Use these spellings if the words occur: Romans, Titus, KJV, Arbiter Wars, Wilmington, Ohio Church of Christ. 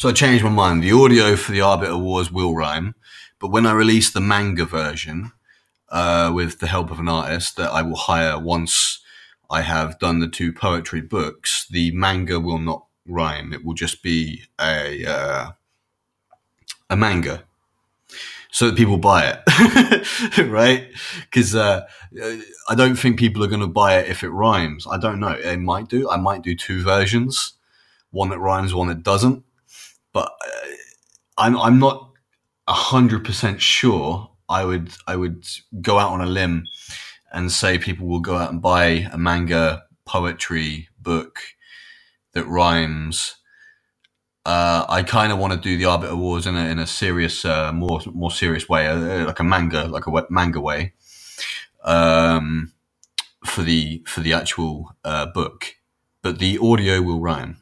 So I changed my mind. The audio for the Arbiter Wars will rhyme, but when I release the manga version, with the help of an artist that I will hire once I have done the two poetry books, the manga will not rhyme. It will just be a manga, so that people buy it, right? Because I don't think people are going to buy it if it rhymes. I don't know. It might do. I might do two versions, one that rhymes, one that doesn't. But I'm not 100% sure. I would go out on a limb and say people will go out and buy a manga poetry book that rhymes. I kind of want to do the Arbiter Wars in a serious, more serious way, like a manga way, for the actual book. But the audio will rhyme.